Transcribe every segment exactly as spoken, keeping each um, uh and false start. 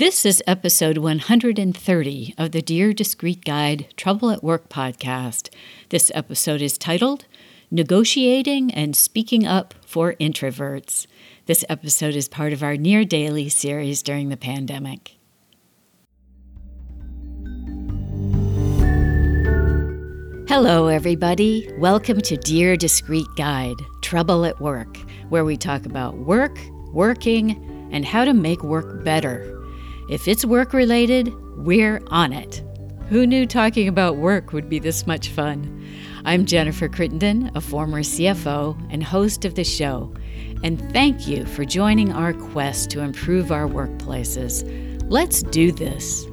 This is episode one hundred thirty of the Dear Discreet Guide Trouble at Work podcast. This episode is titled Negotiating and Speaking Up for Introverts. This episode is part of our Near Daily series during the pandemic. Hello, everybody. Welcome to Dear Discreet Guide, Trouble at Work, where we talk about work, working, and how to make work better. If it's work-related, we're on it. Who knew talking about work would be this much fun? I'm Jennifer Crittenden, a former C F O and host of the show, and thank you for joining our quest to improve our workplaces. Let's do this.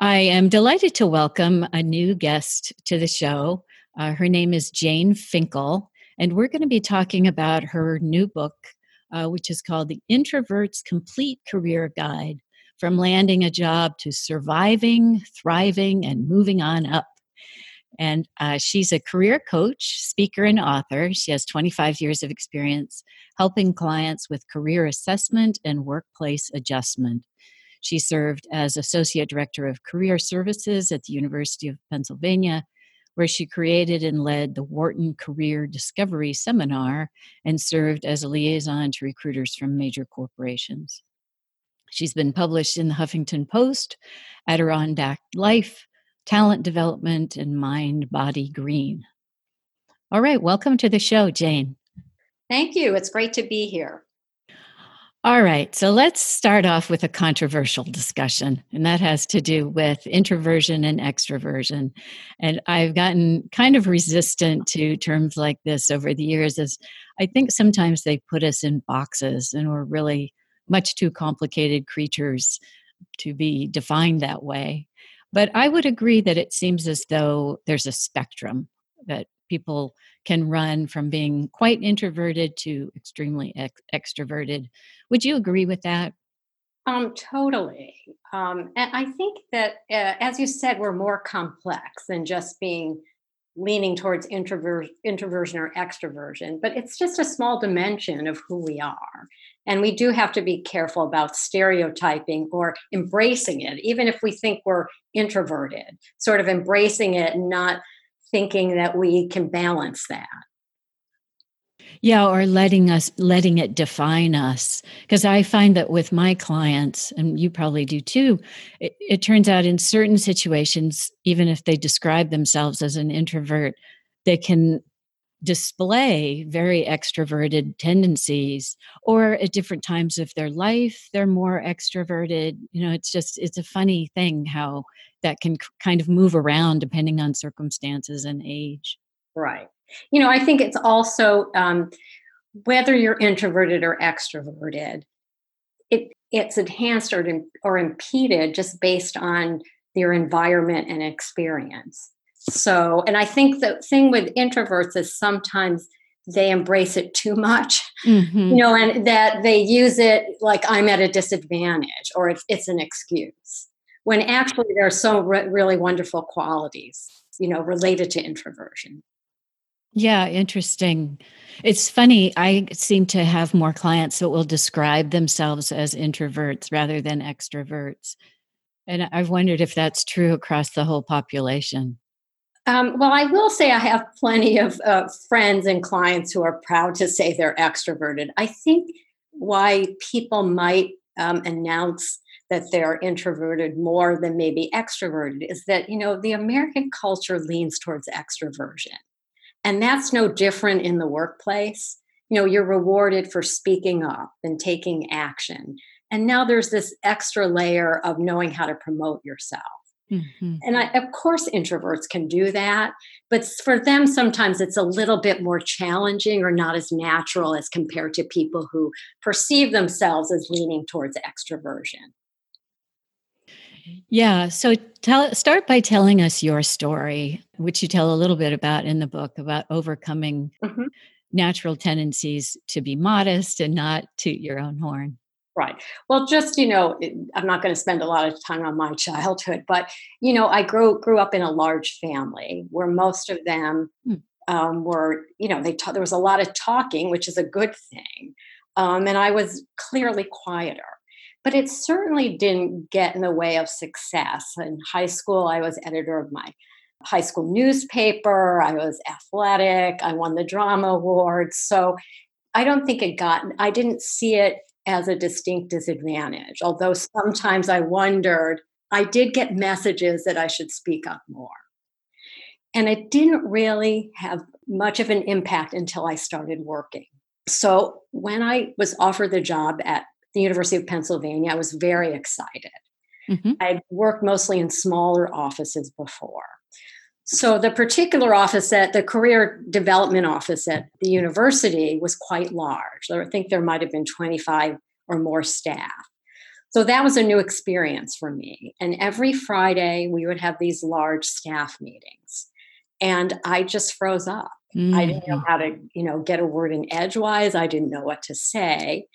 I am delighted to welcome a new guest to the show. Uh, her name is Jane Finkle, and we're going to be talking about her new book, uh, which is called The Introvert's Complete Career Guide, From Landing a Job to Surviving, Thriving, and Moving On Up. And uh, she's a career coach, speaker, and author. She has twenty-five years of experience helping clients with career assessment and workplace adjustment. She served as Associate Director of Career Services at the University of Pennsylvania, where she created and led the Wharton Career Discovery Seminar and served as a liaison to recruiters from major corporations. She's been published in the Huffington Post, Adirondack Life, Talent Development, and Mind Body Green. All right, welcome to the show, Jane. Thank you. It's great to be here. All right, so let's start off with a controversial discussion, and that has to do with introversion and extroversion. And I've gotten kind of resistant to terms like this over the years, as I think sometimes they put us in boxes, and we're really much too complicated creatures to be defined that way. But I would agree that it seems as though there's a spectrum that people can run from being quite introverted to extremely ex- extroverted. Would you agree with that? Um, totally. Um, and I think that, uh, as you said, we're more complex than just being leaning towards introver- introversion or extroversion, but it's just a small dimension of who we are. And we do have to be careful about stereotyping or embracing it, even if we think we're introverted, sort of embracing it and not thinking that we can balance that. Yeah, or letting us, letting it define us. Because I find that with my clients, and you probably do too, it, it turns out in certain situations, even if they describe themselves as an introvert, they can display very extroverted tendencies, or at different times of their life, they're more extroverted. You know, it's just, it's a funny thing how that can kind of move around depending on circumstances and age. Right. You know, I think it's also um, whether you're introverted or extroverted, it it's enhanced or, or impeded just based on your environment and experience. So, and I think the thing with introverts is sometimes they embrace it too much, mm-hmm. you know, and that they use it like I'm at a disadvantage or it's, it's an excuse, when actually there are so re- really wonderful qualities, you know, related to introversion. Yeah, interesting. It's funny. I seem to have more clients that will describe themselves as introverts rather than extroverts. And I've wondered if that's true across the whole population. Um, well, I will say I have plenty of uh, friends and clients who are proud to say they're extroverted. I think why people might um, announce that they're introverted more than maybe extroverted is that, you know, the American culture leans towards extroversion. And that's no different in the workplace. You know, you're rewarded for speaking up and taking action. And now there's this extra layer of knowing how to promote yourself. Mm-hmm. And I, of course, introverts can do that, but for them, sometimes it's a little bit more challenging or not as natural as compared to people who perceive themselves as leaning towards extroversion. Yeah. So tell, start by telling us your story, which you tell a little bit about in the book, about overcoming mm-hmm. natural tendencies to be modest and not toot your own horn. Right. Well, just, you know, I'm not going to spend a lot of time on my childhood, but, you know, I grew grew up in a large family where most of them um, were, you know, they ta- there was a lot of talking, which is a good thing. Um, and I was clearly quieter, but it certainly didn't get in the way of success. In high school, I was editor of my high school newspaper. I was athletic. I won the drama award. So I don't think it got, I didn't see it as a distinct disadvantage. Although sometimes I wondered, I did get messages that I should speak up more. And it didn't really have much of an impact until I started working. So when I was offered the job at the University of Pennsylvania, I was very excited. Mm-hmm. I'd worked mostly in smaller offices before. So the particular office at the career development office at the university was quite large. I think there might have been twenty-five or more staff. So that was a new experience for me. And every Friday we would have these large staff meetings. And I just froze up. Mm. I didn't know how to, you know, get a word in edgewise. I didn't know what to say.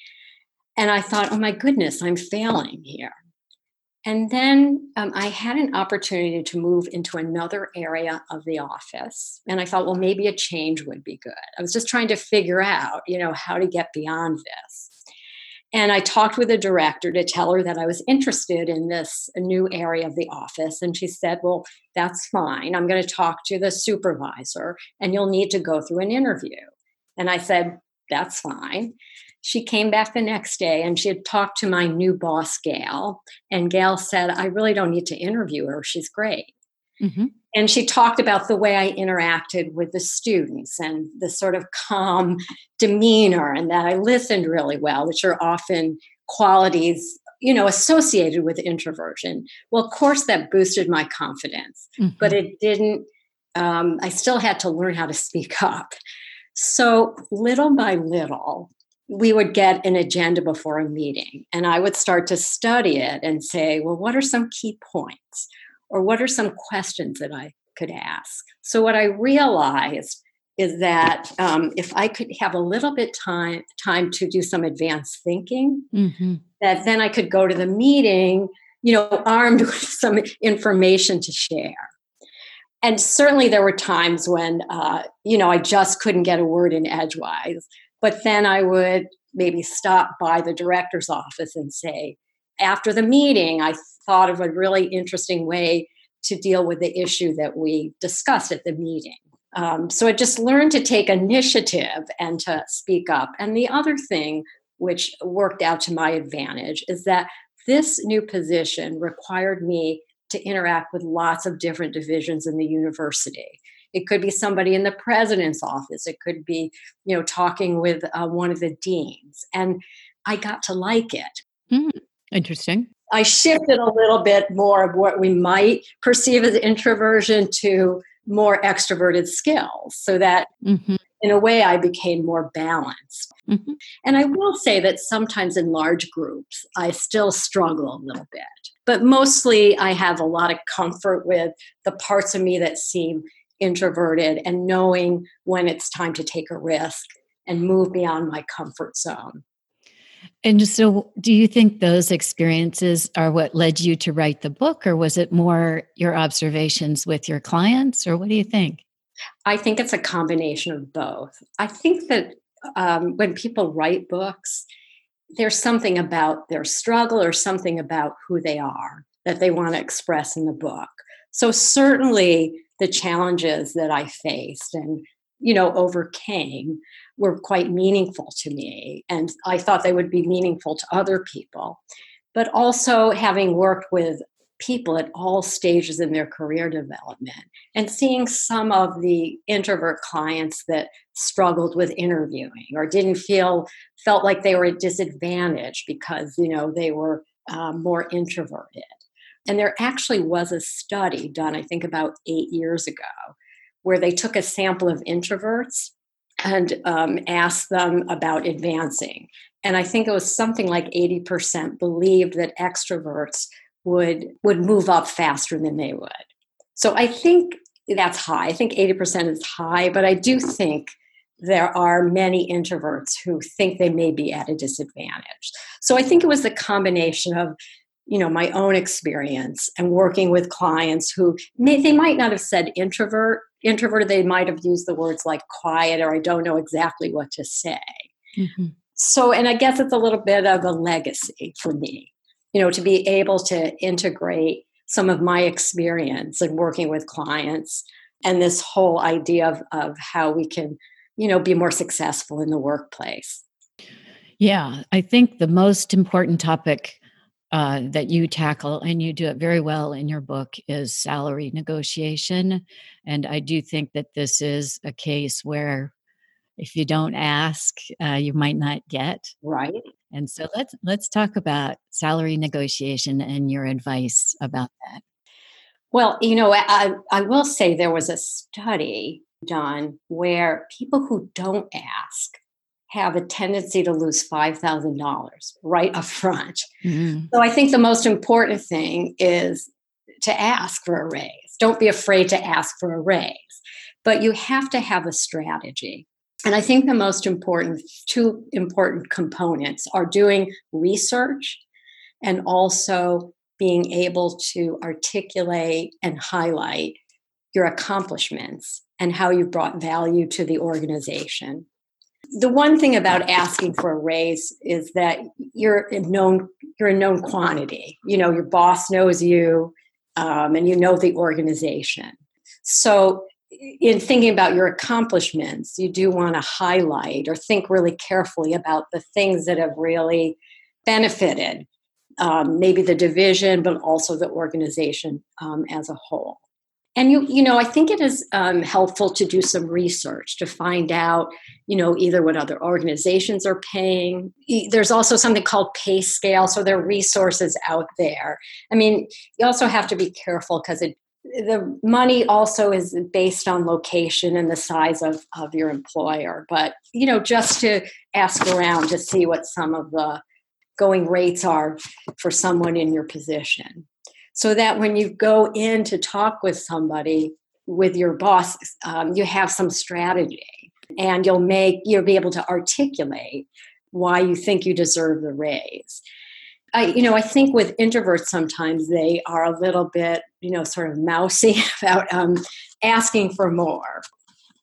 And I thought, oh my goodness, I'm failing here. And then um, I had an opportunity to move into another area of the office. And I thought, well, maybe a change would be good. I was just trying to figure out, you know, how to get beyond this. And I talked with the director to tell her that I was interested in this new area of the office. And she said, well, that's fine. I'm going to talk to the supervisor and you'll need to go through an interview. And I said, that's fine. She came back the next day and she had talked to my new boss, Gail. And Gail said, I really don't need to interview her. She's great. Mm-hmm. And she talked about the way I interacted with the students and the sort of calm demeanor and that I listened really well, which are often qualities, you know, associated with introversion. Well, of course, that boosted my confidence, mm-hmm. but it didn't, um, I still had to learn how to speak up. So little by little, we would get an agenda before a meeting and I would start to study it and say, well, what are some key points or what are some questions that I could ask? So what I realized is that um, if I could have a little bit time time to do some advanced thinking, mm-hmm. that then I could go to the meeting, you know, armed with some information to share. And certainly there were times when, uh, you know, I just couldn't get a word in edgewise. But then I would maybe stop by the director's office and say, after the meeting, I thought of a really interesting way to deal with the issue that we discussed at the meeting. Um, so I just learned to take initiative and to speak up. And the other thing which worked out to my advantage is that this new position required me to interact with lots of different divisions in the university. It could be somebody in the president's office. It could be, you know, talking with uh, one of the deans. And I got to like it. Mm, interesting. I shifted a little bit more of what we might perceive as introversion to more extroverted skills so that mm-hmm. in a way I became more balanced. Mm-hmm. And I will say that sometimes in large groups, I still struggle a little bit. But mostly I have a lot of comfort with the parts of me that seem introverted and knowing when it's time to take a risk and move beyond my comfort zone. And so do you think those experiences are what led you to write the book, or was it more your observations with your clients, or what do you think? I think it's a combination of both. I think that um, when people write books, there's something about their struggle or something about who they are that they want to express in the book. So certainly the challenges that I faced and, you know, overcame were quite meaningful to me. And I thought they would be meaningful to other people. But also having worked with people at all stages in their career development and seeing some of the introvert clients that struggled with interviewing or didn't feel, felt like they were at disadvantage because, you know, they were uh, more introverted. And there actually was a study done, I think about eight years ago, where they took a sample of introverts and um, asked them about advancing. And I think it was something like eighty percent believed that extroverts would, would move up faster than they would. So I think that's high. I think eighty percent is high, but I do think there are many introverts who think they may be at a disadvantage. So I think it was the combination of, you know, my own experience and working with clients who may, they might not have said introvert, introverted. They might have used the words like quiet, or I don't know exactly what to say. Mm-hmm. So, and I guess it's a little bit of a legacy for me, you know, to be able to integrate some of my experience in working with clients and this whole idea of, of how we can, you know, be more successful in the workplace. Yeah, I think the most important topic uh, that you tackle, and you do it very well in your book, is salary negotiation. And I do think that this is a case where if you don't ask, uh, you might not get. Right. And so let's let's talk about salary negotiation and your advice about that. Well, you know, I, I will say there was a study done where people who don't ask have a tendency to lose five thousand dollars right up front. Mm-hmm. So I think the most important thing is to ask for a raise. Don't be afraid to ask for a raise, but you have to have a strategy. And I think the most important, two important components are doing research and also being able to articulate and highlight your accomplishments and how you've brought value to the organization. The one thing about asking for a raise is that you're a known, you're a known quantity. You know, your boss knows you, um, and you know the organization. So in thinking about your accomplishments, you do want to highlight or think really carefully about the things that have really benefited um, maybe the division, but also the organization um, as a whole. And, you you know, I think it is um, helpful to do some research to find out, you know, either what other organizations are paying. There's also something called pay scale. So there are resources out there. I mean, you also have to be careful because it the money also is based on location and the size of, of your employer. But, you know, just to ask around to see what some of the going rates are for someone in your position, so that when you go in to talk with somebody, with your boss, um, you have some strategy and you'll make, you'll be able to articulate why you think you deserve the raise. I, you know, I think with introverts, sometimes they are a little bit, you know, sort of mousy about um, asking for more.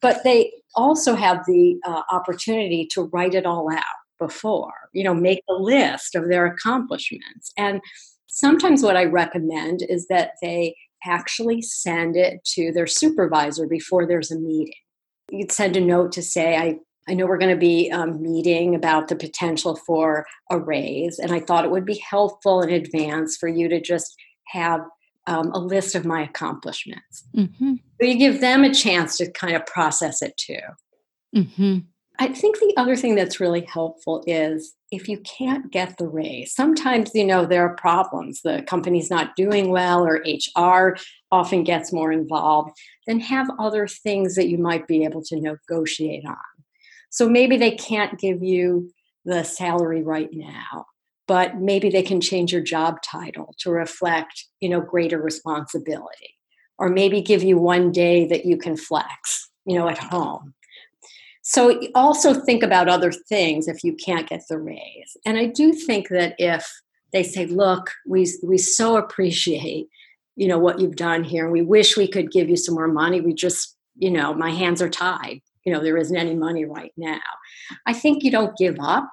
But they also have the uh, opportunity to write it all out before, you know, make a list of their accomplishments. And sometimes what I recommend is that they actually send it to their supervisor before there's a meeting. You'd send a note to say, I I know we're going to be um, meeting about the potential for a raise, and I thought it would be helpful in advance for you to just have um, a list of my accomplishments. Mm-hmm. So you give them a chance to kind of process it too. Mm-hmm. I think the other thing that's really helpful is if you can't get the raise, sometimes, you know, there are problems. The company's not doing well, or H R often gets more involved. Then have other things that you might be able to negotiate on. So maybe they can't give you the salary right now, but maybe they can change your job title to reflect, you know, greater responsibility, or maybe give you one day that you can flex, you know, at home. So also think about other things if you can't get the raise. And I do think that if they say, look, we we so appreciate, you know, what you've done here, and we wish we could give you some more money. We just, you know, my hands are tied. You know, there isn't any money right now. I think you don't give up.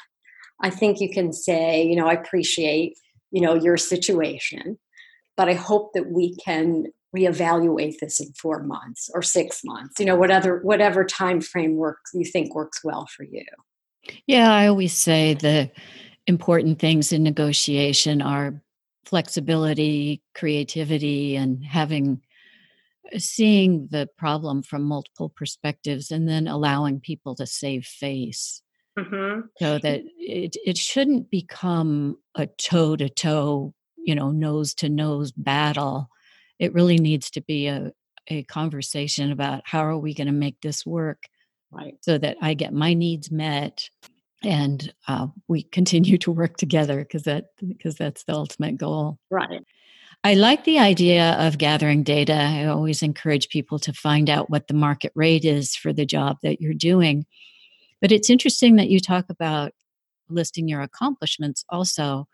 I think you can say, you know, I appreciate, you know, your situation, but I hope that we can reevaluate this in four months or six months, you know, whatever, whatever time frame works you think works well for you. Yeah, I always say the important things in negotiation are flexibility, creativity, and having seeing the problem from multiple perspectives, and then allowing people to save face. Mm-hmm. So that it it shouldn't become a toe to toe, you know, nose to nose battle. It really needs to be a, a conversation about how are we going to make this work, right? So that I get my needs met, and uh, we continue to work together because that because that's the ultimate goal, right? I like the idea of gathering data. I always encourage people to find out what the market rate is for the job that you're doing. But it's interesting that you talk about listing your accomplishments also.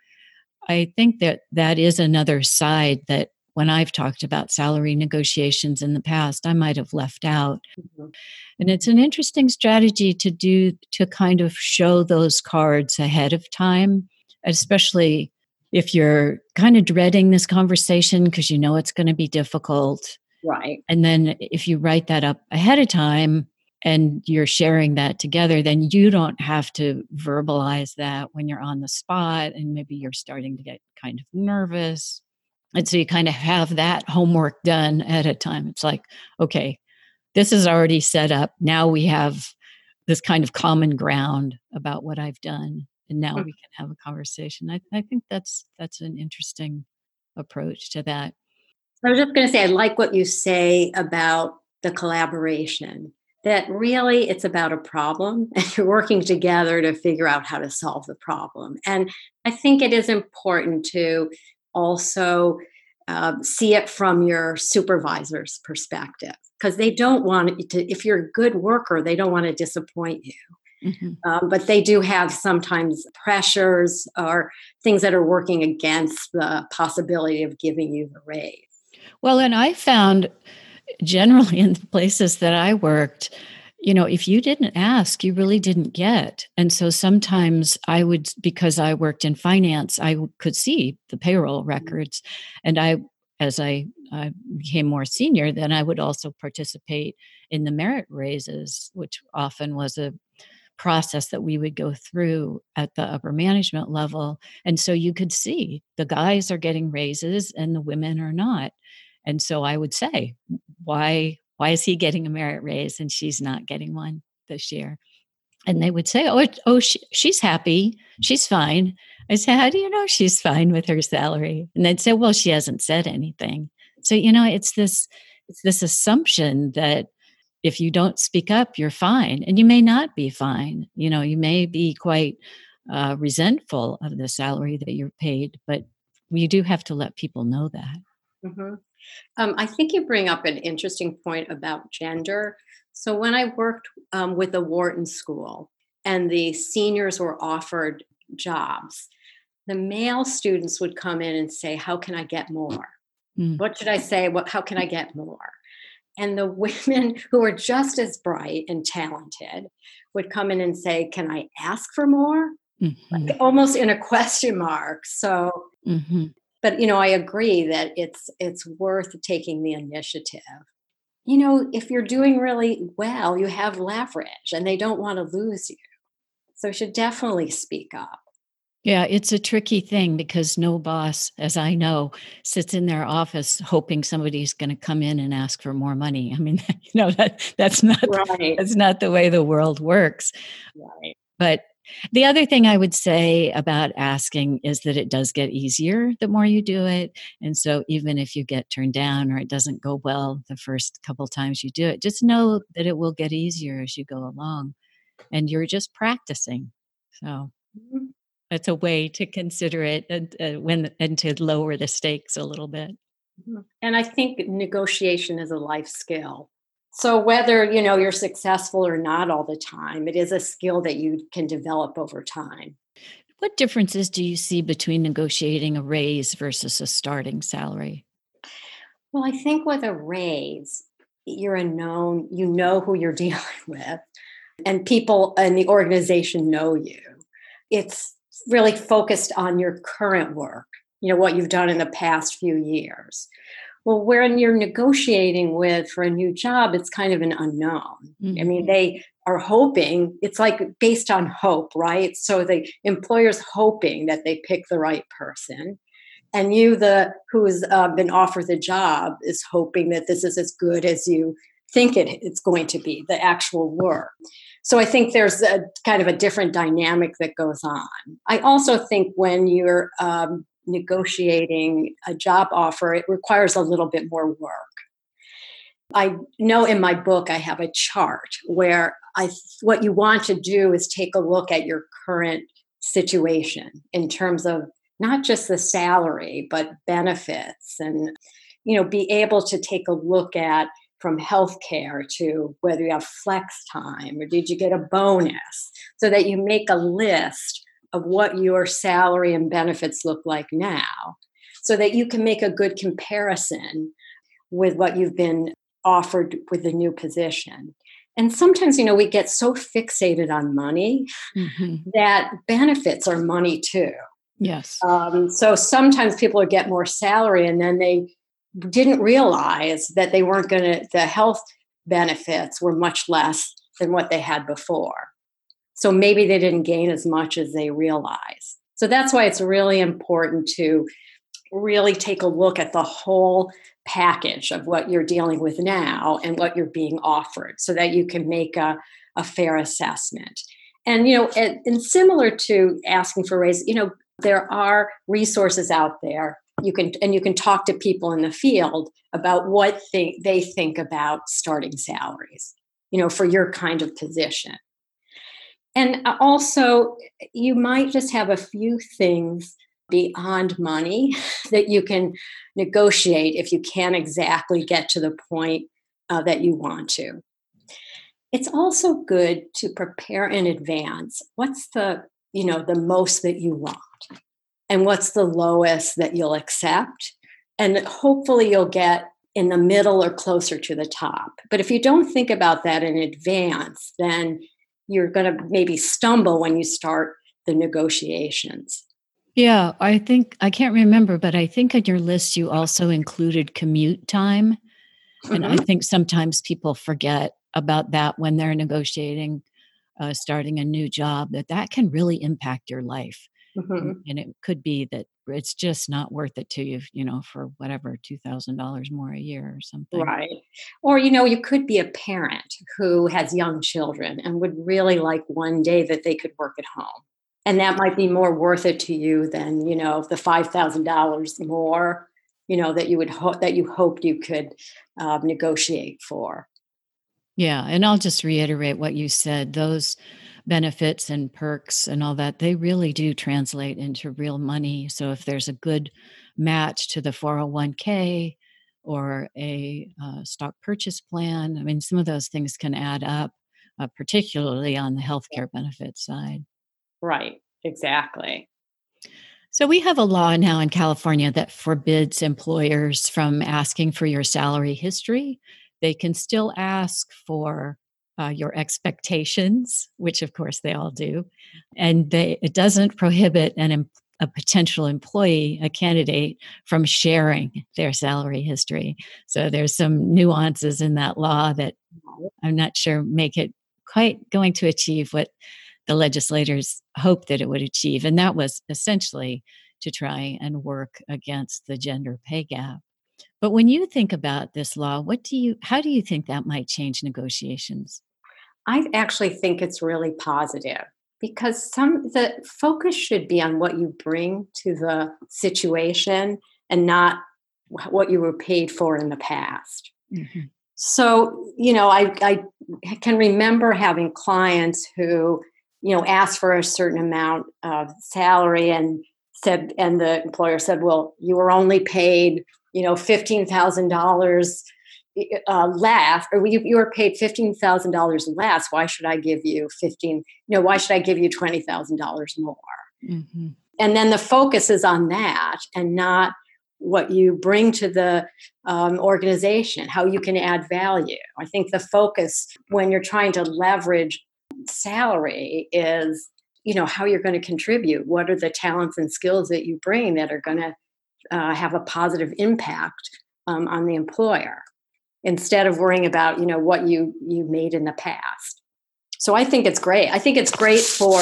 I think that that is another side that when I've talked about salary negotiations in the past, I might have left out. Mm-hmm. And it's an interesting strategy to do, to kind of show those cards ahead of time, especially if you're kind of dreading this conversation because you know it's going to be difficult. Right. And then if you write that up ahead of time and you're sharing that together, then you don't have to verbalize that when you're on the spot and maybe you're starting to get kind of nervous. And so you kind of have that homework done at a time. It's like, okay, this is already set up. Now we have this kind of common ground about what I've done. And now we can have a conversation. I, I think that's that's an interesting approach to that. I was just going to say, I like what you say about the collaboration, that really it's about a problem and you're working together to figure out how to solve the problem. And I think it is important to also uh, see it from your supervisor's perspective, because they don't want to, if you're a good worker, they don't want to disappoint you. Mm-hmm. Um, but they do have sometimes pressures or things that are working against the possibility of giving you the raise. Well, and I found generally in the places that I worked, you know, if you didn't ask, you really didn't get. And so sometimes I would, because I worked in finance, I could see the payroll records. And I, as I, I became more senior, then I would also participate in the merit raises, which often was a process that we would go through at the upper management level. And so you could see the guys are getting raises and the women are not. And so I would say, why, why is he getting a merit raise and she's not getting one this year? And they would say, oh, it, oh, she, she's happy. She's fine. I say, how do you know she's fine with her salary? And they'd say, well, she hasn't said anything. So, you know, it's this, it's this assumption that if you don't speak up, you're fine. And you may not be fine. You know, you may be quite uh, resentful of the salary that you're paid, but you do have to let people know that. Mm-hmm. Um, I think you bring up an interesting point about gender. So when I worked um, with the Wharton school and the seniors were offered jobs, the male students would come in and say, how can I get more? Mm. What should I say? What? How can I get more? And the women who are just as bright and talented would come in and say, can I ask for more? Mm-hmm. Like almost in a question mark. So, mm-hmm. But, you know, I agree that it's it's worth taking the initiative. You know, if you're doing really well, you have leverage and they don't want to lose you. So you should definitely speak up. Yeah, it's a tricky thing because no boss, as I know, sits in their office hoping somebody's going to come in and ask for more money. I mean, you know, that, that's not right. That's not the way the world works. Right. But the other thing I would say about asking is that it does get easier the more you do it. And so even if you get turned down or it doesn't go well the first couple times you do it, just know that it will get easier as you go along. And you're just practicing. So mm-hmm. That's a way to consider it and, uh, when, and to lower the stakes a little bit. And I think negotiation is a life skill. So whether, you know, you're successful or not all the time, it is a skill that you can develop over time. What differences do you see between negotiating a raise versus a starting salary? Well, I think with a raise, you're a known, you know who you're dealing with, and people in the organization know you. It's really focused on your current work, you know, what you've done in the past few years. Well, when you're negotiating with for a new job, it's kind of an unknown. Mm-hmm. I mean, they are hoping, it's like based on hope, right? So the employer's hoping that they pick the right person. And you, the who's uh, been offered the job, is hoping that this is as good as you think it, it's going to be, the actual work. So I think there's a kind of a different dynamic that goes on. I also think when you're um, negotiating a job offer, it requires a little bit more work. I know in my book, I have a chart where I what you want to do is take a look at your current situation in terms of not just the salary, but benefits and, you know, be able to take a look at from healthcare to whether you have flex time or did you get a bonus, so that you make a list of what your salary and benefits look like now, so that you can make a good comparison with what you've been offered with the new position. And sometimes, you know, we get so fixated on money mm-hmm. that benefits are money too. Yes. Um, so sometimes people get more salary and then they didn't realize that they weren't going to, the health benefits were much less than what they had before. So maybe they didn't gain as much as they realized. So that's why it's really important to really take a look at the whole package of what you're dealing with now and what you're being offered, so that you can make a, a fair assessment. And, you know, and, and similar to asking for raises, you know, there are resources out there. You can, and you can talk to people in the field about what they, they think about starting salaries, you know, for your kind of position. And also, you might just have a few things beyond money that you can negotiate if you can't exactly get to the point uh, that you want to. It's also good to prepare in advance. What's the, you know, the most that you want? And what's the lowest that you'll accept? And hopefully you'll get in the middle or closer to the top. But if you don't think about that in advance, then you're going to maybe stumble when you start the negotiations. Yeah, I think, I can't remember, but I think on your list, you also included commute time. Mm-hmm. And I think sometimes people forget about that when they're negotiating, uh, starting a new job, that that can really impact your life. Mm-hmm. And it could be that it's just not worth it to you, you know, for whatever, two thousand dollars more a year or something. Right. Or, you know, you could be a parent who has young children and would really like one day that they could work at home. And that might be more worth it to you than, you know, the five thousand dollars more, you know, that you would hope that you hoped you could um, negotiate for. Yeah. And I'll just reiterate what you said. Those benefits and perks and all that, they really do translate into real money. So if there's a good match to the four oh one k or a uh, stock purchase plan, I mean, some of those things can add up, uh, particularly on the healthcare benefit side. Right, exactly. So we have a law now in California that forbids employers from asking for your salary history. They can still ask for Uh, your expectations, which of course they all do. And they, it doesn't prohibit an, a potential employee, a candidate, from sharing their salary history. So there's some nuances in that law that I'm not sure make it quite going to achieve what the legislators hoped that it would achieve. And that was essentially to try and work against the gender pay gap. But when you think about this law, what do you, how do you think that might change negotiations? I actually think it's really positive, because some the focus should be on what you bring to the situation and not what you were paid for in the past. Mm-hmm. So, you know, I, I can remember having clients who, you know, asked for a certain amount of salary and said, and the employer said, well, you were only paid, you know, fifteen thousand dollars uh, less, or you, you were paid fifteen thousand dollars less. Why should I give you fifteen? You know, why should I give you twenty thousand dollars more? Mm-hmm. And then the focus is on that and not what you bring to the um, organization, how you can add value. I think the focus when you're trying to leverage salary is, you know, how you're going to contribute. What are the talents and skills that you bring that are going to Uh, have a positive impact um, on the employer, instead of worrying about, you know, what you you made in the past. So I think it's great. I think it's great for,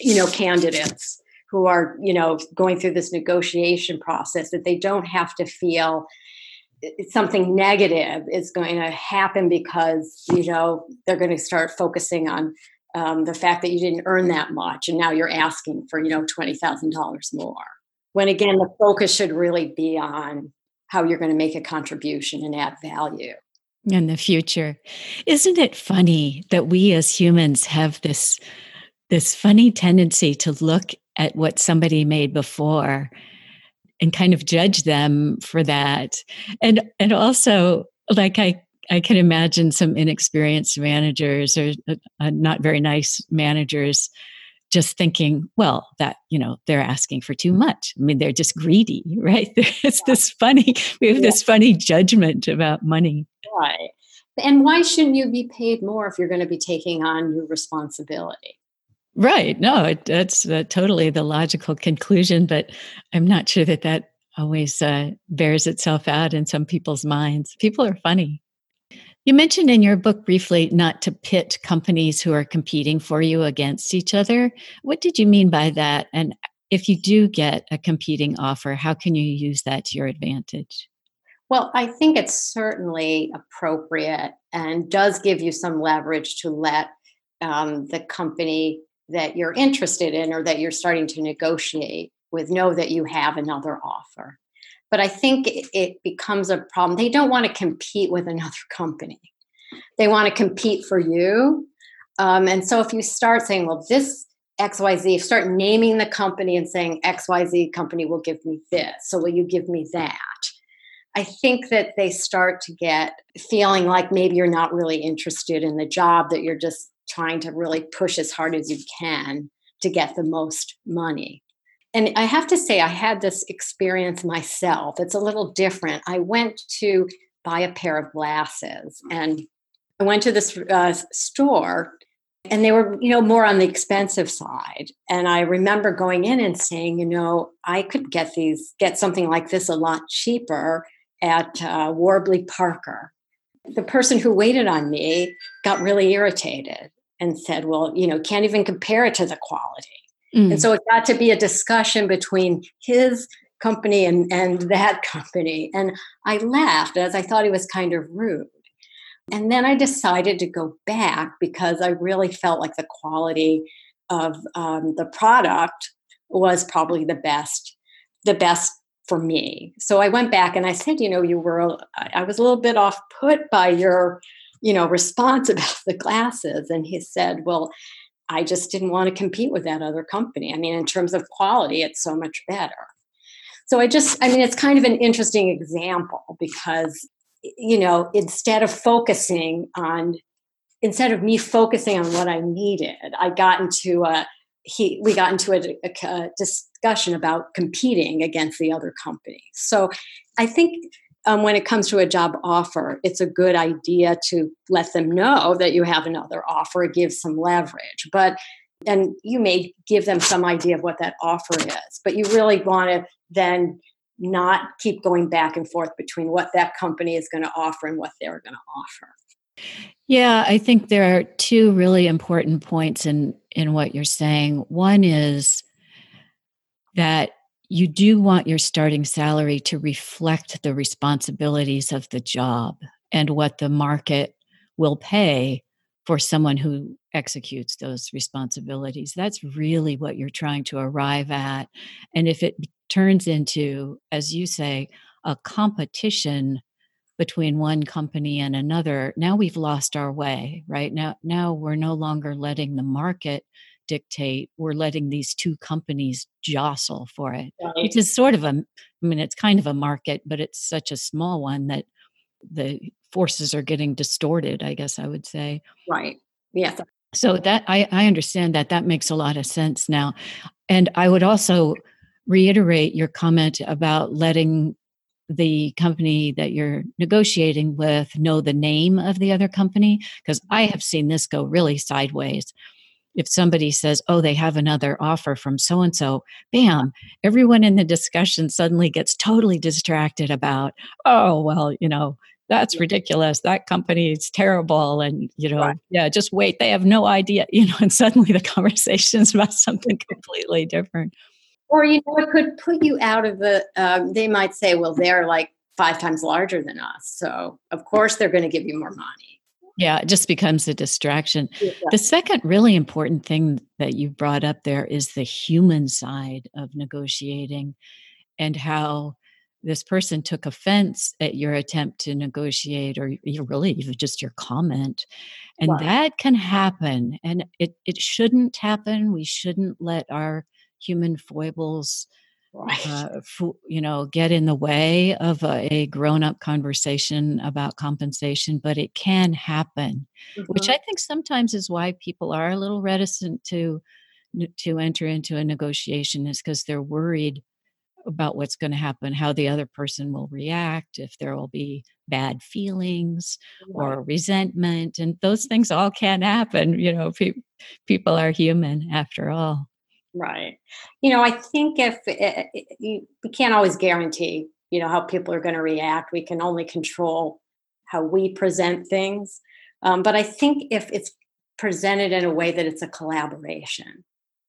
you know, candidates who are, you know, going through this negotiation process, that they don't have to feel something negative is going to happen because, you know, they're going to start focusing on um, the fact that you didn't earn that much and now you're asking for, you know, twenty thousand dollars more. When again, the focus should really be on how you're going to make a contribution and add value. In the future. Isn't it funny that we as humans have this, this funny tendency to look at what somebody made before and kind of judge them for that? And and also, like I, I can imagine some inexperienced managers or uh, not very nice managers just thinking, well, that, you know, they're asking for too much. I mean, they're just greedy, right? It's yeah. this funny, we have yeah. this funny judgment about money. Right. And why shouldn't you be paid more if you're going to be taking on new responsibility? Right. No, it, that's uh, totally the logical conclusion, but I'm not sure that that always uh, bears itself out in some people's minds. People are funny. You mentioned in your book briefly not to pit companies who are competing for you against each other. What did you mean by that? And if you do get a competing offer, how can you use that to your advantage? Well, I think it's certainly appropriate and does give you some leverage to let um, the company that you're interested in or that you're starting to negotiate with know that you have another offer. But I think it, it becomes a problem. They don't want to compete with another company. They want to compete for you. Um, and so if you start saying, well, this X Y Z, start naming the company and saying X Y Z company will give me this. So will you give me that? I think that they start to get feeling like maybe you're not really interested in the job, that you're just trying to really push as hard as you can to get the most money. And I have to say, I had this experience myself. It's a little different. I went to buy a pair of glasses and I went to this uh, store and they were, you know, more on the expensive side. And I remember going in and saying, you know, I could get these, get something like this a lot cheaper at uh, Warby Parker. The person who waited on me got really irritated and said, well, you know, can't even compare it to the quality. And so it got to be a discussion between his company and, and that company. And I laughed as I thought he was kind of rude. And then I decided to go back because I really felt like the quality of um, the product was probably the best, the best for me. So I went back and I said, you know, you were, I was a little bit off put by your, you know, response about the glasses. And he said, well, I just didn't want to compete with that other company. I mean, in terms of quality, it's so much better. So I just, I mean, it's kind of an interesting example because, you know, instead of focusing on, instead of me focusing on what I needed, I got into a, he, we got into a, a, a discussion about competing against the other company. So I think um, when it comes to a job offer, it's a good idea to let them know that you have another offer. It gives some leverage, but, and you may give them some idea of what that offer is, but you really want to then not keep going back and forth between what that company is going to offer and what they're going to offer. Yeah. I think there are two really important points in, in what you're saying. One is that you do want your starting salary to reflect the responsibilities of the job and what the market will pay for someone who executes those responsibilities. That's really what you're trying to arrive at. And if it turns into, as you say, a competition between one company and another, now we've lost our way, right? Now, now we're no longer letting the market dictate, we're letting these two companies jostle for it, right. Which is sort of a, I mean, it's kind of a market, but it's such a small one that the forces are getting distorted, I guess I would say. Right. Yes. So that, I, I understand that. That makes a lot of sense now. And I would also reiterate your comment about letting the company that you're negotiating with know the name of the other company, because I have seen this go really sideways. If somebody says, oh, they have another offer from so-and-so, bam, everyone in the discussion suddenly gets totally distracted about, oh, well, you know, that's ridiculous. That company is terrible. And, you know, right. yeah, just wait. They have no idea, you know, and suddenly the conversation's about something completely different. Or, you know, it could put you out of the, um, they might say, well, they're like five times larger than us. So, of course, they're going to give you more money. Yeah, it just becomes a distraction. Exactly. The second really important thing that you brought up there is the human side of negotiating and how this person took offense at your attempt to negotiate or really even just your comment. And right. that can happen. And it, it shouldn't happen. We shouldn't let our human foibles right. uh, f- you know, get in the way of a, a grown-up conversation about compensation, but it can happen, mm-hmm. which I think sometimes is why people are a little reticent to to enter into a negotiation, is because they're worried about what's going to happen, how the other person will react, if there will be bad feelings or resentment. And those things all can happen. You know, pe- people are human after all. Right. You know, I think if it, it, you, we can't always guarantee, you know, how people are going to react. We can only control how we present things. Um, but I think if it's presented in a way that it's a collaboration,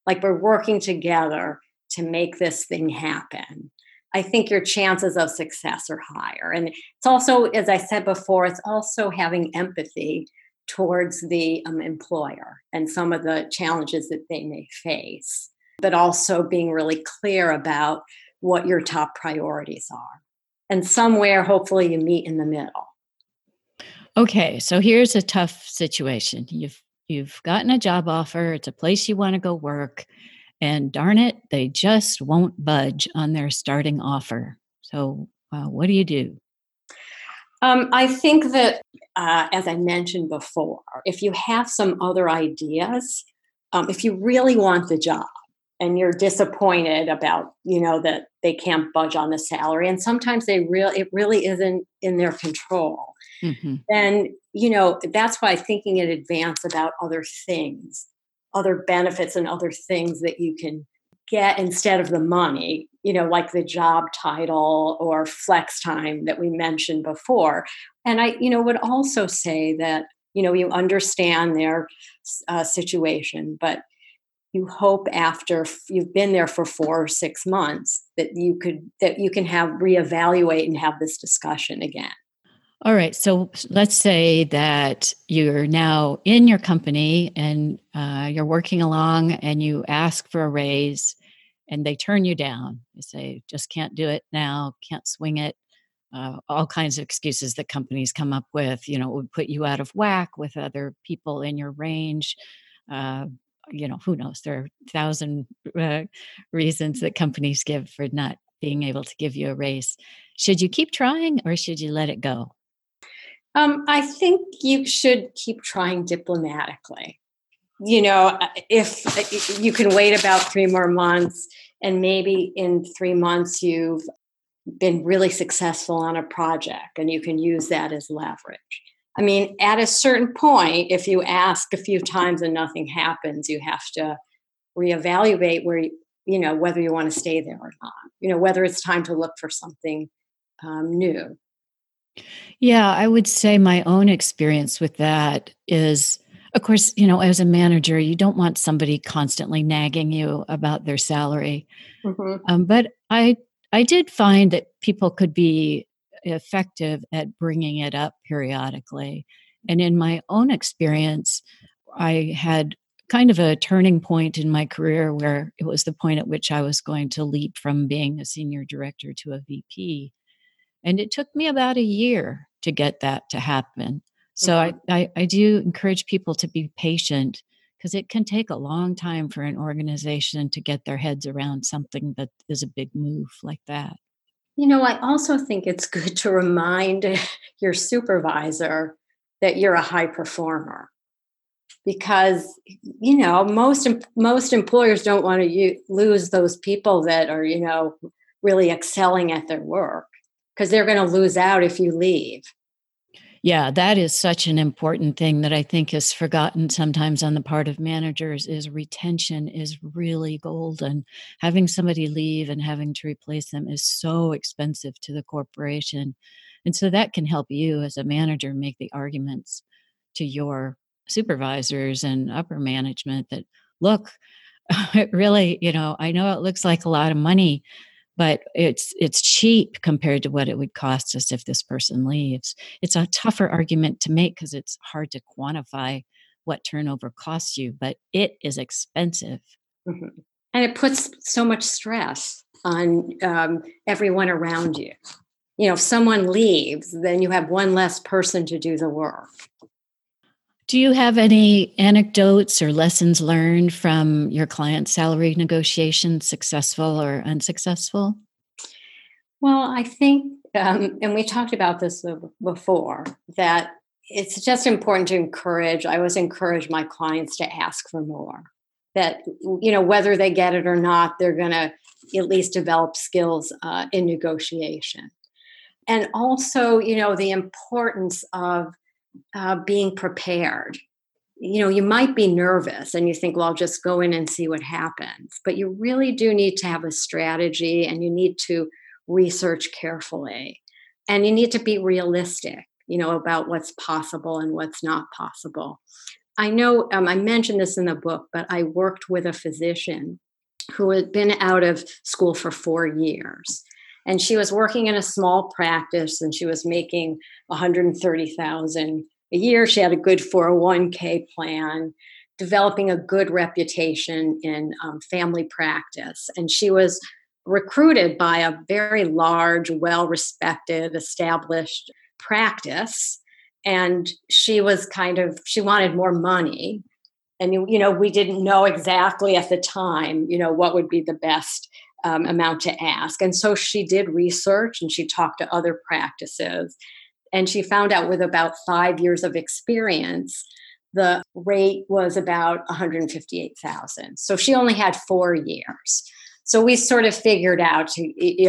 like we're working together to make this thing happen, I think your chances of success are higher. And it's also, as I said before, it's also having empathy towards the um, employer and some of the challenges that they may face, but also being really clear about what your top priorities are. And somewhere, hopefully, you meet in the middle. Okay, so here's a tough situation. You've you've gotten a job offer. It's a place you want to go work. And darn it, they just won't budge on their starting offer. So uh, what do you do? Um, I think that, uh, as I mentioned before, if you have some other ideas, um, if you really want the job and you're disappointed about, you know, that they can't budge on the salary, and sometimes they really, it really isn't in their control. Mm-hmm. Then, you know, that's why thinking in advance about other things, other benefits and other things that you can get instead of the money, you know, like the job title or flex time that we mentioned before. And I, you know, would also say that, you know, you understand their uh, situation, but you hope after you've been there for four or six months that you could, that you can have reevaluate and have this discussion again. All right. So let's say that you're now in your company and uh, you're working along and you ask for a raise and they turn you down. You say, just can't do it now, can't swing it. Uh, all kinds of excuses that companies come up with, you know, it would put you out of whack with other people in your range. Uh, you know, who knows? There are a thousand uh, reasons that companies give for not being able to give you a raise. Should you keep trying or should you let it go? Um, I think you should keep trying diplomatically. You know, if you can wait about three more months and maybe in three months you've been really successful on a project and you can use that as leverage. I mean, at a certain point, if you ask a few times and nothing happens, you have to reevaluate where, you know, whether you want to stay there or not, you know, whether it's time to look for something um, new. Yeah, I would say my own experience with that is, of course, you know, as a manager, you don't want somebody constantly nagging you about their salary. Mm-hmm. Um, but I I did find that people could be effective at bringing it up periodically. And in my own experience, I had kind of a turning point in my career where it was the point at which I was going to leap from being a senior director to a V P. And it took me about a year to get that to happen. So mm-hmm. I, I, I do encourage people to be patient because it can take a long time for an organization to get their heads around something that is a big move like that. You know, I also think it's good to remind your supervisor that you're a high performer because, you know, most, most employers don't want to u- lose those people that are, you know, really excelling at their work, because they're going to lose out if you leave. Yeah, that is such an important thing that I think is forgotten sometimes on the part of managers is retention is really golden. Having somebody leave and having to replace them is so expensive to the corporation. And so that can help you as a manager make the arguments to your supervisors and upper management that, look, it really, you know, I know it looks like a lot of money, but it's it's cheap compared to what it would cost us if this person leaves. It's a tougher argument to make because it's hard to quantify what turnover costs you, but it is expensive. Mm-hmm. And it puts so much stress on um, everyone around you. You know, if someone leaves, then you have one less person to do the work. Do you have any anecdotes or lessons learned from your client salary negotiations, successful or unsuccessful? Well, I think, um, and we talked about this before, that it's just important to encourage, I always encourage my clients to ask for more. That, you know, whether they get it or not, they're going to at least develop skills uh, in negotiation. And also, you know, the importance of Uh, being prepared. You know, you might be nervous and you think, well, I'll just go in and see what happens. But you really do need to have a strategy, and you need to research carefully, and you need to be realistic, you know, about what's possible and what's not possible. I know um, I mentioned this in the book, but I worked with a physician who had been out of school for four years. And she was working in a small practice, and she was making one hundred thirty thousand dollars a year. She had a good four oh one k plan, developing a good reputation in um, family practice. And she was recruited by a very large, well-respected, established practice. And she was kind of, she wanted more money. And, you know, we didn't know exactly at the time, you know, what would be the best Um, amount to ask. And so she did research, and she talked to other practices, and she found out with about five years of experience, the rate was about one hundred fifty-eight thousand. So she only had four years. So we sort of figured out to,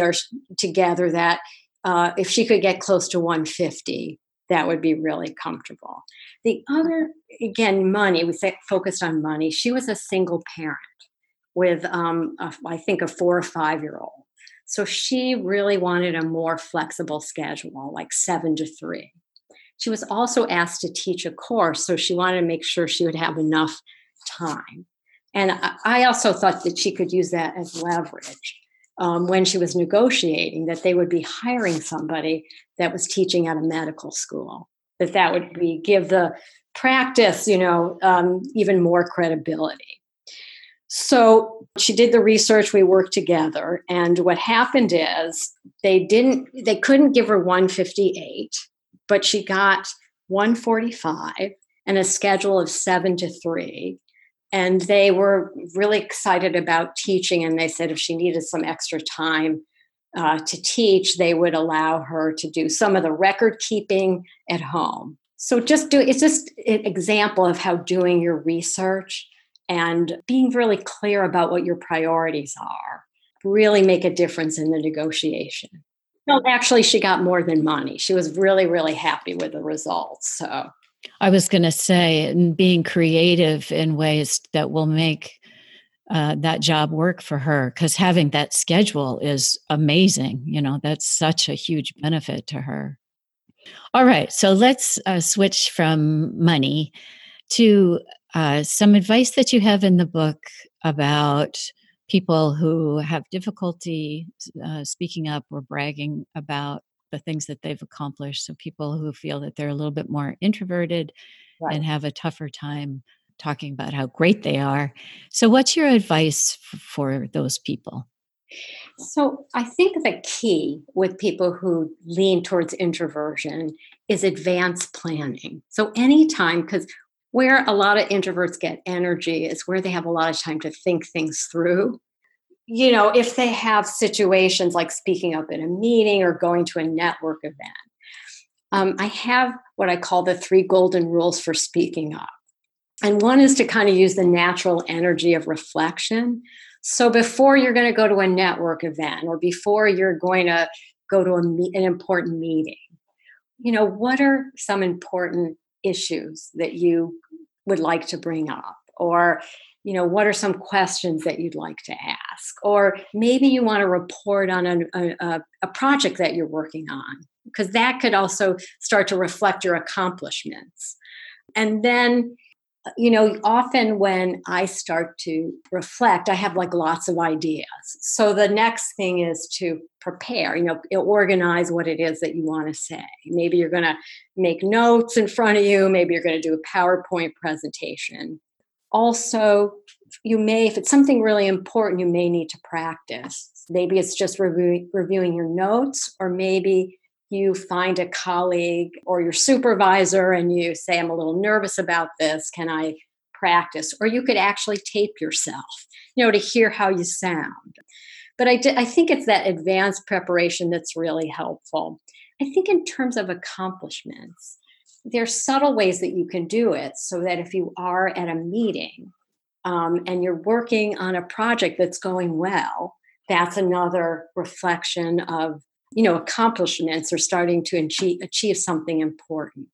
or together that uh, if she could get close to one fifty, that would be really comfortable. The other, again, money, we focused on money. She was a single parent with, um, a, I think, a four or five-year-old. So she really wanted a more flexible schedule, like seven to three. She was also asked to teach a course, so she wanted to make sure she would have enough time. And I, I also thought that she could use that as leverage um, when she was negotiating, that they would be hiring somebody that was teaching at a medical school, that that would be give the practice, you know, um, even more credibility. So she did the research, we worked together, and what happened is they didn't they couldn't give her one fifty-eight, but she got one forty-five and a schedule of seven to three. And they were really excited about teaching, and they said if she needed some extra time uh, to teach, they would allow her to do some of the record keeping at home. So just do it's just an example of how doing your research and being really clear about what your priorities are really make a difference in the negotiation. No, actually, she got more than money. She was really, really happy with the results. So I was going to say, being creative in ways that will make uh, that job work for her, because having that schedule is amazing. You know, that's such a huge benefit to her. All right, so let's uh, switch from money to Uh, some advice that you have in the book about people who have difficulty uh, speaking up or bragging about the things that they've accomplished. So people who feel that they're a little bit more introverted, right, and have a tougher time talking about how great they are. So what's your advice f- for those people? So I think the key with people who lean towards introversion is advanced planning. So anytime, because where a lot of introverts get energy is where they have a lot of time to think things through. You know, if they have situations like speaking up in a meeting or going to a network event, um, I have what I call the three golden rules for speaking up. And one is to kind of use the natural energy of reflection. So before you're going to go to a network event, or before you're going to go to a me- an important meeting, you know, what are some important issues that you would like to bring up, or, you know, what are some questions that you'd like to ask, or maybe you want to report on a, a, a project that you're working on, because that could also start to reflect your accomplishments. And then, you know, often when I start to reflect, I have like lots of ideas. So the next thing is to prepare, you know, organize what it is that you want to say. Maybe you're going to make notes in front of you. Maybe you're going to do a PowerPoint presentation. Also, you may, if it's something really important, you may need to practice. Maybe it's just reviewing, reviewing your notes, or maybe you find a colleague or your supervisor and you say, I'm a little nervous about this. Can I practice? Or you could actually tape yourself, you know, to hear how you sound. But I, d- I think it's that advanced preparation that's really helpful. I think in terms of accomplishments, there's subtle ways that you can do it so that if you are at a meeting um, and you're working on a project that's going well, that's another reflection of, you know, accomplishments or starting to achieve, achieve something important.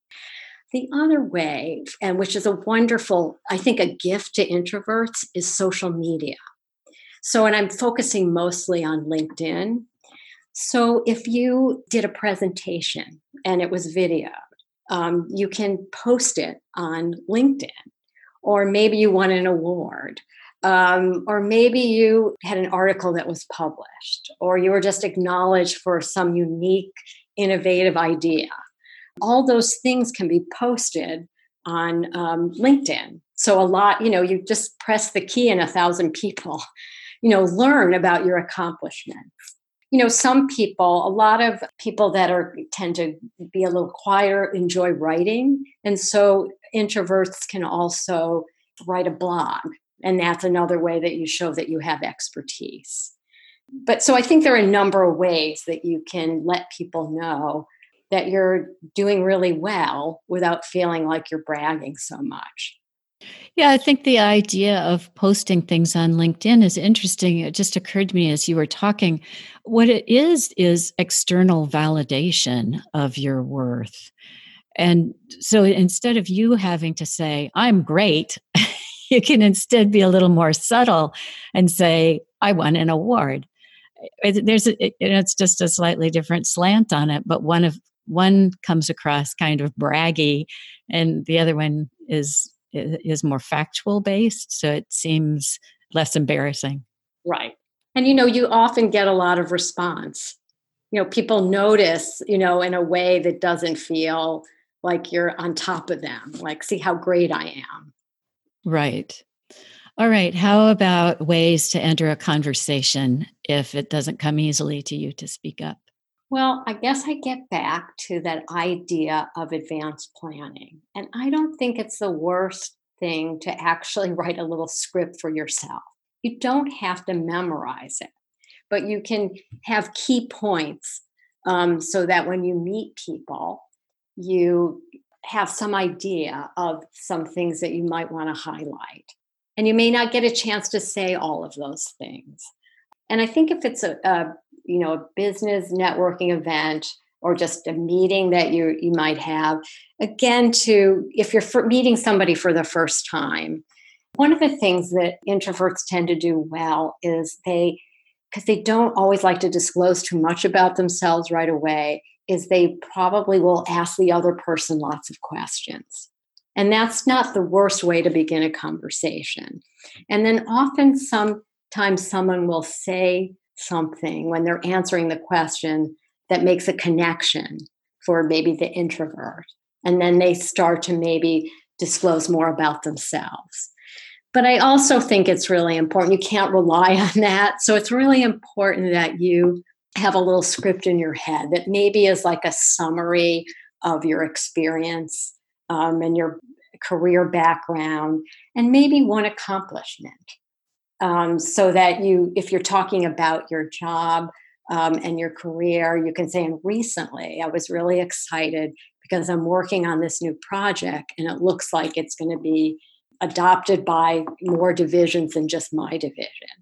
The other way, and which is a wonderful, I think, a gift to introverts, is social media. So, and I'm focusing mostly on LinkedIn. So if you did a presentation and it was video, Um, you can post it on LinkedIn, or maybe you won an award, um, or maybe you had an article that was published, or you were just acknowledged for some unique, innovative idea. All those things can be posted on um, LinkedIn. So a lot, you know, you just press the key and a thousand people, you know, learn about your accomplishments. You know, some people, a lot of people that are tend to be a little quieter, enjoy writing. And so introverts can also write a blog. And that's another way that you show that you have expertise. But so I think there are a number of ways that you can let people know that you're doing really well without feeling like you're bragging so much. Yeah, I think the idea of posting things on LinkedIn is interesting. It just occurred to me as you were talking. What it is, is external validation of your worth. And so instead of you having to say, I'm great, you can instead be a little more subtle and say, I won an award. There's a, it's just a slightly different slant on it, but one of one comes across kind of braggy and the other one is... is more factual based, so it seems less embarrassing. Right. And, you know, you often get a lot of response. You know, people notice, you know, in a way that doesn't feel like you're on top of them, like, see how great I am. Right. All right. How about ways to enter a conversation if it doesn't come easily to you to speak up? Well, I guess I get back to that idea of advanced planning. And I don't think it's the worst thing to actually write a little script for yourself. You don't have to memorize it, but you can have key points um, so that when you meet people, you have some idea of some things that you might want to highlight. And you may not get a chance to say all of those things. And I think if it's a, a you know, a business networking event or just a meeting that you you might have. Again, to if you're meeting somebody for the first time, one of the things that introverts tend to do well is they, because they don't always like to disclose too much about themselves right away, is they probably will ask the other person lots of questions. And that's not the worst way to begin a conversation. And then often sometimes someone will say something when they're answering the question that makes a connection for maybe the introvert. And then they start to maybe disclose more about themselves. But I also think it's really important. You can't rely on that. So it's really important that you have a little script in your head that maybe is like a summary of your experience um, and your career background and maybe one accomplishment. Um, so that you, if you're talking about your job um, and your career, you can say, and recently I was really excited because I'm working on this new project and it looks like it's going to be adopted by more divisions than just my division.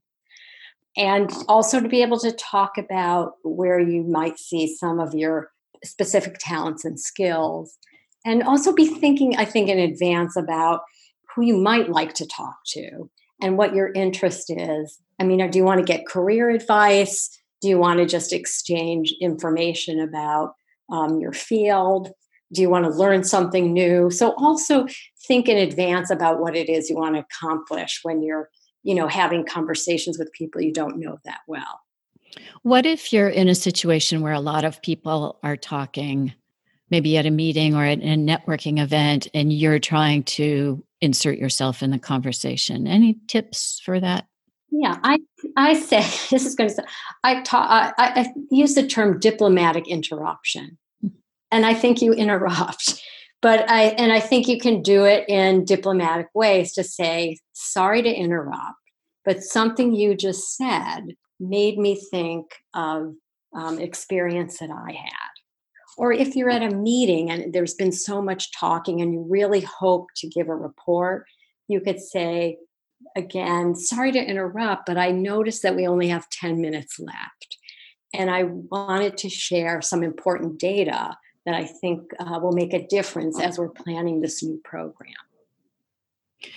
And also to be able to talk about where you might see some of your specific talents and skills, and also be thinking, I think, in advance about who you might like to talk to. And what your interest is. I mean, do you want to get career advice? Do you want to just exchange information about um, your field? Do you want to learn something new? So also think in advance about what it is you want to accomplish when you're, you know, having conversations with people you don't know that well. What if you're in a situation where a lot of people are talking, maybe at a meeting or at a networking event, and you're trying to insert yourself in the conversation? Any tips for that? Yeah, I I say this is going to. I, ta- I I use the term diplomatic interruption. and I think you interrupt. But I, and I think you can do it in diplomatic ways to say, sorry to interrupt, but something you just said made me think of um, experience that I had. Or if you're at a meeting and there's been so much talking and you really hope to give a report, you could say, again, sorry to interrupt, but I noticed that we only have ten minutes left. And I wanted to share some important data that I think uh, will make a difference as we're planning this new program.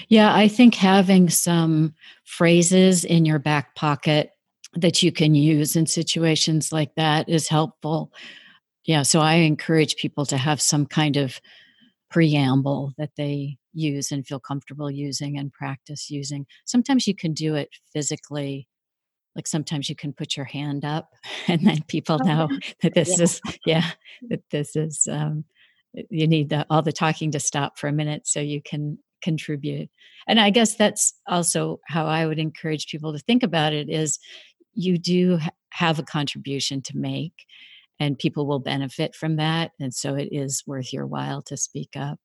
Yeah, I think having some phrases in your back pocket that you can use in situations like that is helpful. Yeah, so I encourage people to have some kind of preamble that they use and feel comfortable using and practice using. Sometimes you can do it physically. Like sometimes you can put your hand up and then people know that this yeah. is, yeah, that this is, um, you need the, all the talking to stop for a minute so you can contribute. And I guess that's also how I would encourage people to think about it is you do ha- have a contribution to make. And people will benefit from that. And so it is worth your while to speak up.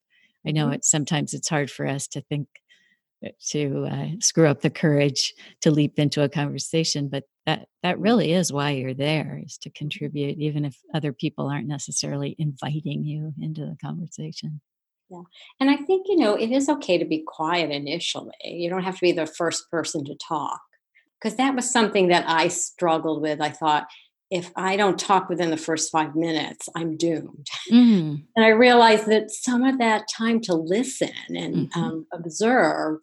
I know it's sometimes it's hard for us to think, to uh, screw up the courage to leap into a conversation. But that that really is why you're there, is to contribute, even if other people aren't necessarily inviting you into the conversation. Yeah. And I think, you know, it is okay to be quiet initially. You don't have to be the first person to talk. Because that was something that I struggled with. I thought, if I don't talk within the first five minutes, I'm doomed. Mm-hmm. And I realized that some of that time to listen and mm-hmm. um, observe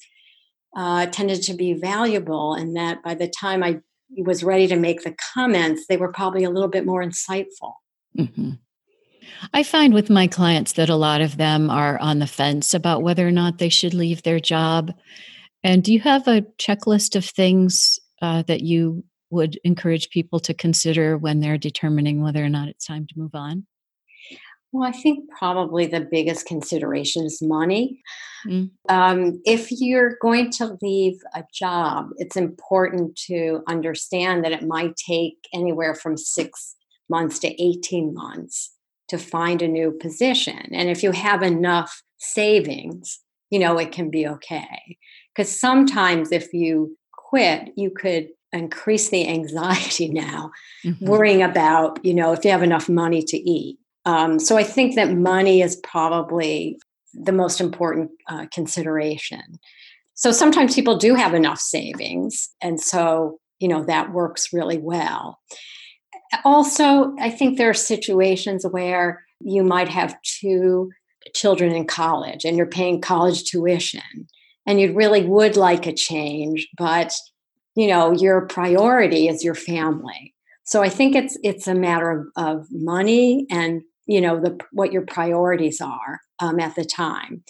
uh, tended to be valuable, and that by the time I was ready to make the comments, they were probably a little bit more insightful. Mm-hmm. I find with my clients that a lot of them are on the fence about whether or not they should leave their job. And do you have a checklist of things uh, that you would encourage people to consider when they're determining whether or not it's time to move on? Well, I think probably the biggest consideration is money. Mm. Um, if you're going to leave a job, it's important to understand that it might take anywhere from six months to eighteen months to find a new position. And if you have enough savings, you know, it can be okay. Because sometimes if you quit, you could increase the anxiety now, mm-hmm. worrying about, you know, if you have enough money to eat. Um, so I think that money is probably the most important uh, consideration. So sometimes people do have enough savings. And so, you know, that works really well. Also, I think there are situations where you might have two children in college and you're paying college tuition and you really would like a change, but you know, your priority is your family. So I think it's it's a matter of, of money and, you know, the what your priorities are um, at the time.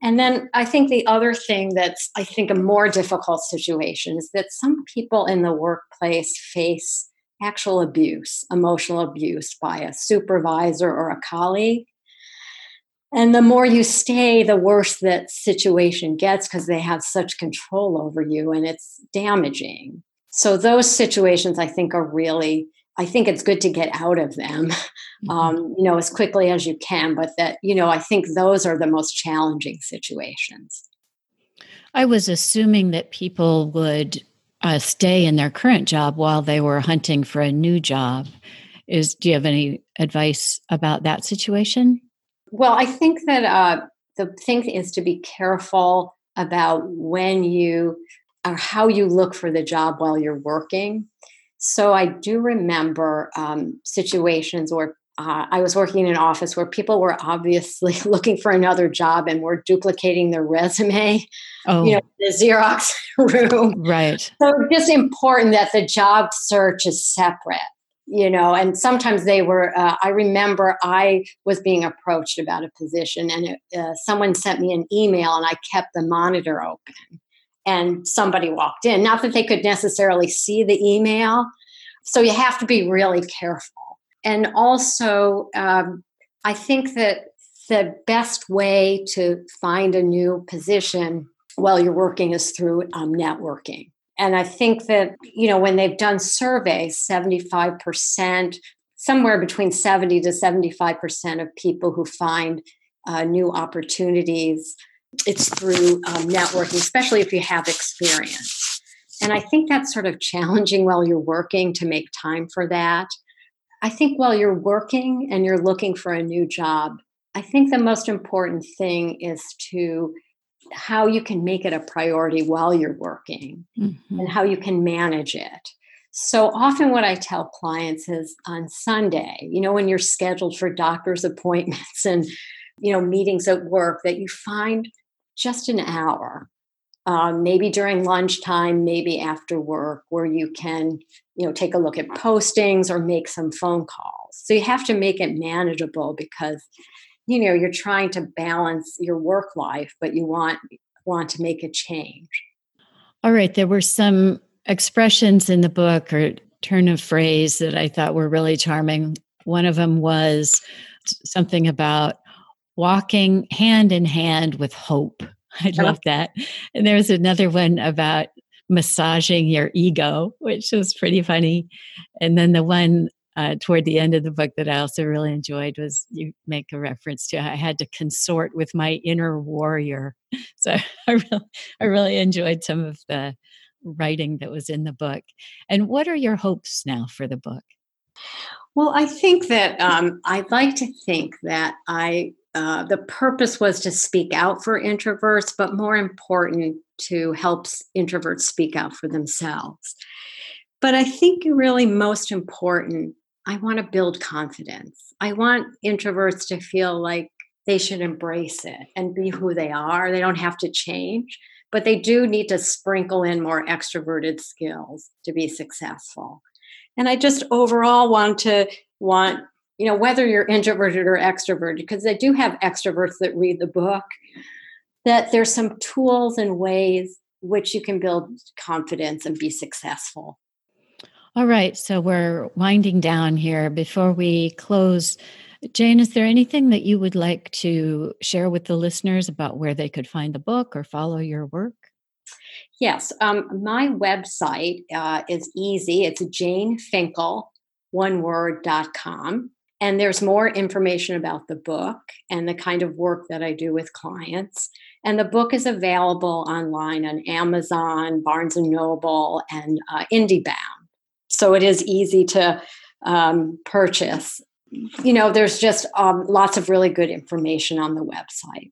And then I think the other thing that's, I think, a more difficult situation is that some people in the workplace face actual abuse, emotional abuse by a supervisor or a colleague. And the more you stay, the worse that situation gets because they have such control over you and it's damaging. So those situations, I think, are really, I think it's good to get out of them, mm-hmm. um, you know, as quickly as you can. But that, you know, I think those are the most challenging situations. I was assuming that people would uh, stay in their current job while they were hunting for a new job. Is, do you have any advice about that situation? Well, I think that uh, the thing is to be careful about when you or how you look for the job while you're working. So I do remember um, situations where uh, I was working in an office where people were obviously looking for another job and were duplicating their resume, oh. you know, in the Xerox room. Right. So it's just important that the job search is separate. You know, and sometimes they were, uh, I remember I was being approached about a position and it, uh, someone sent me an email and I kept the monitor open and somebody walked in. Not that they could necessarily see the email. So you have to be really careful. And also, um, I think that the best way to find a new position while you're working is through um, networking. And I think that, you know, when they've done surveys, seventy-five percent somewhere between seventy to seventy-five percent of people who find uh, new opportunities, it's through um, networking, especially if you have experience. And I think that's sort of challenging while you're working to make time for that. I think while you're working and you're looking for a new job, I think the most important thing is to how you can make it a priority while you're working mm-hmm. and how you can manage it. So often what I tell clients is on Sunday, you know, when you're scheduled for doctor's appointments and, you know, meetings at work, that you find just an hour, um, maybe during lunchtime, maybe after work, where you can, you know, take a look at postings or make some phone calls. So you have to make it manageable because, you know, you're trying to balance your work life, but you want want to make a change. All right. There were some expressions in the book or turn of phrase that I thought were really charming. One of them was something about walking hand in hand with hope. I love that. And there was another one about massaging your ego, which was pretty funny. And then the one Uh, toward the end of the book that I also really enjoyed was you make a reference to, I had to consort with my inner warrior. So I really, I really enjoyed some of the writing that was in the book. And what are your hopes now for the book? Well, I think that um, I'd like to think that I uh, the purpose was to speak out for introverts, but more important to help introverts speak out for themselves. But I think really most important, I want to build confidence. I want introverts to feel like they should embrace it and be who they are. They don't have to change, but they do need to sprinkle in more extroverted skills to be successful. And I just overall want to want, you know, whether you're introverted or extroverted, because I do have extroverts that read the book, that there's some tools and ways which you can build confidence and be successful. All right, so we're winding down here. Before we close, Jane, is there anything that you would like to share with the listeners about where they could find the book or follow your work? Yes, um, my website uh, is easy. It's jane finkle dot com. And there's more information about the book and the kind of work that I do with clients. And the book is available online on Amazon, Barnes and Noble, and uh, IndieBound. So it is easy to um, purchase. You know, there's just um, lots of really good information on the website.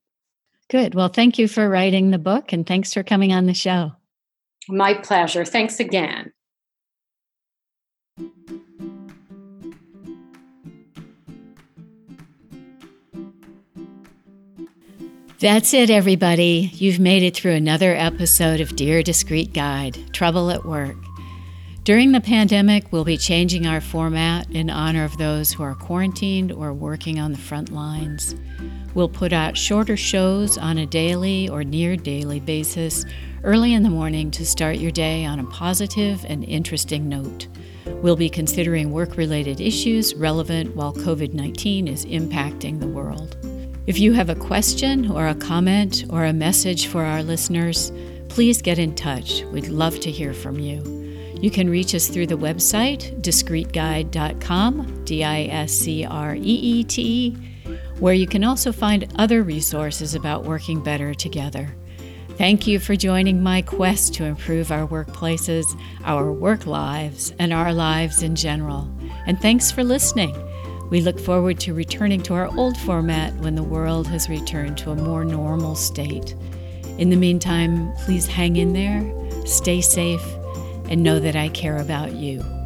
Good. Well, thank you for writing the book and thanks for coming on the show. My pleasure. Thanks again. That's it, everybody. You've made it through another episode of Dear Discreet Guide, Trouble at Work. During the pandemic, we'll be changing our format in honor of those who are quarantined or working on the front lines. We'll put out shorter shows on a daily or near daily basis early in the morning to start your day on a positive and interesting note. We'll be considering work-related issues relevant while covid nineteen is impacting the world. If you have a question or a comment or a message for our listeners, please get in touch. We'd love to hear from you. You can reach us through the website, discreet guide dot com, D I S C R E E T, where you can also find other resources about working better together. Thank you for joining my quest to improve our workplaces, our work lives, and our lives in general. And thanks for listening. We look forward to returning to our old format when the world has returned to a more normal state. In the meantime, please hang in there, stay safe, and know that I care about you.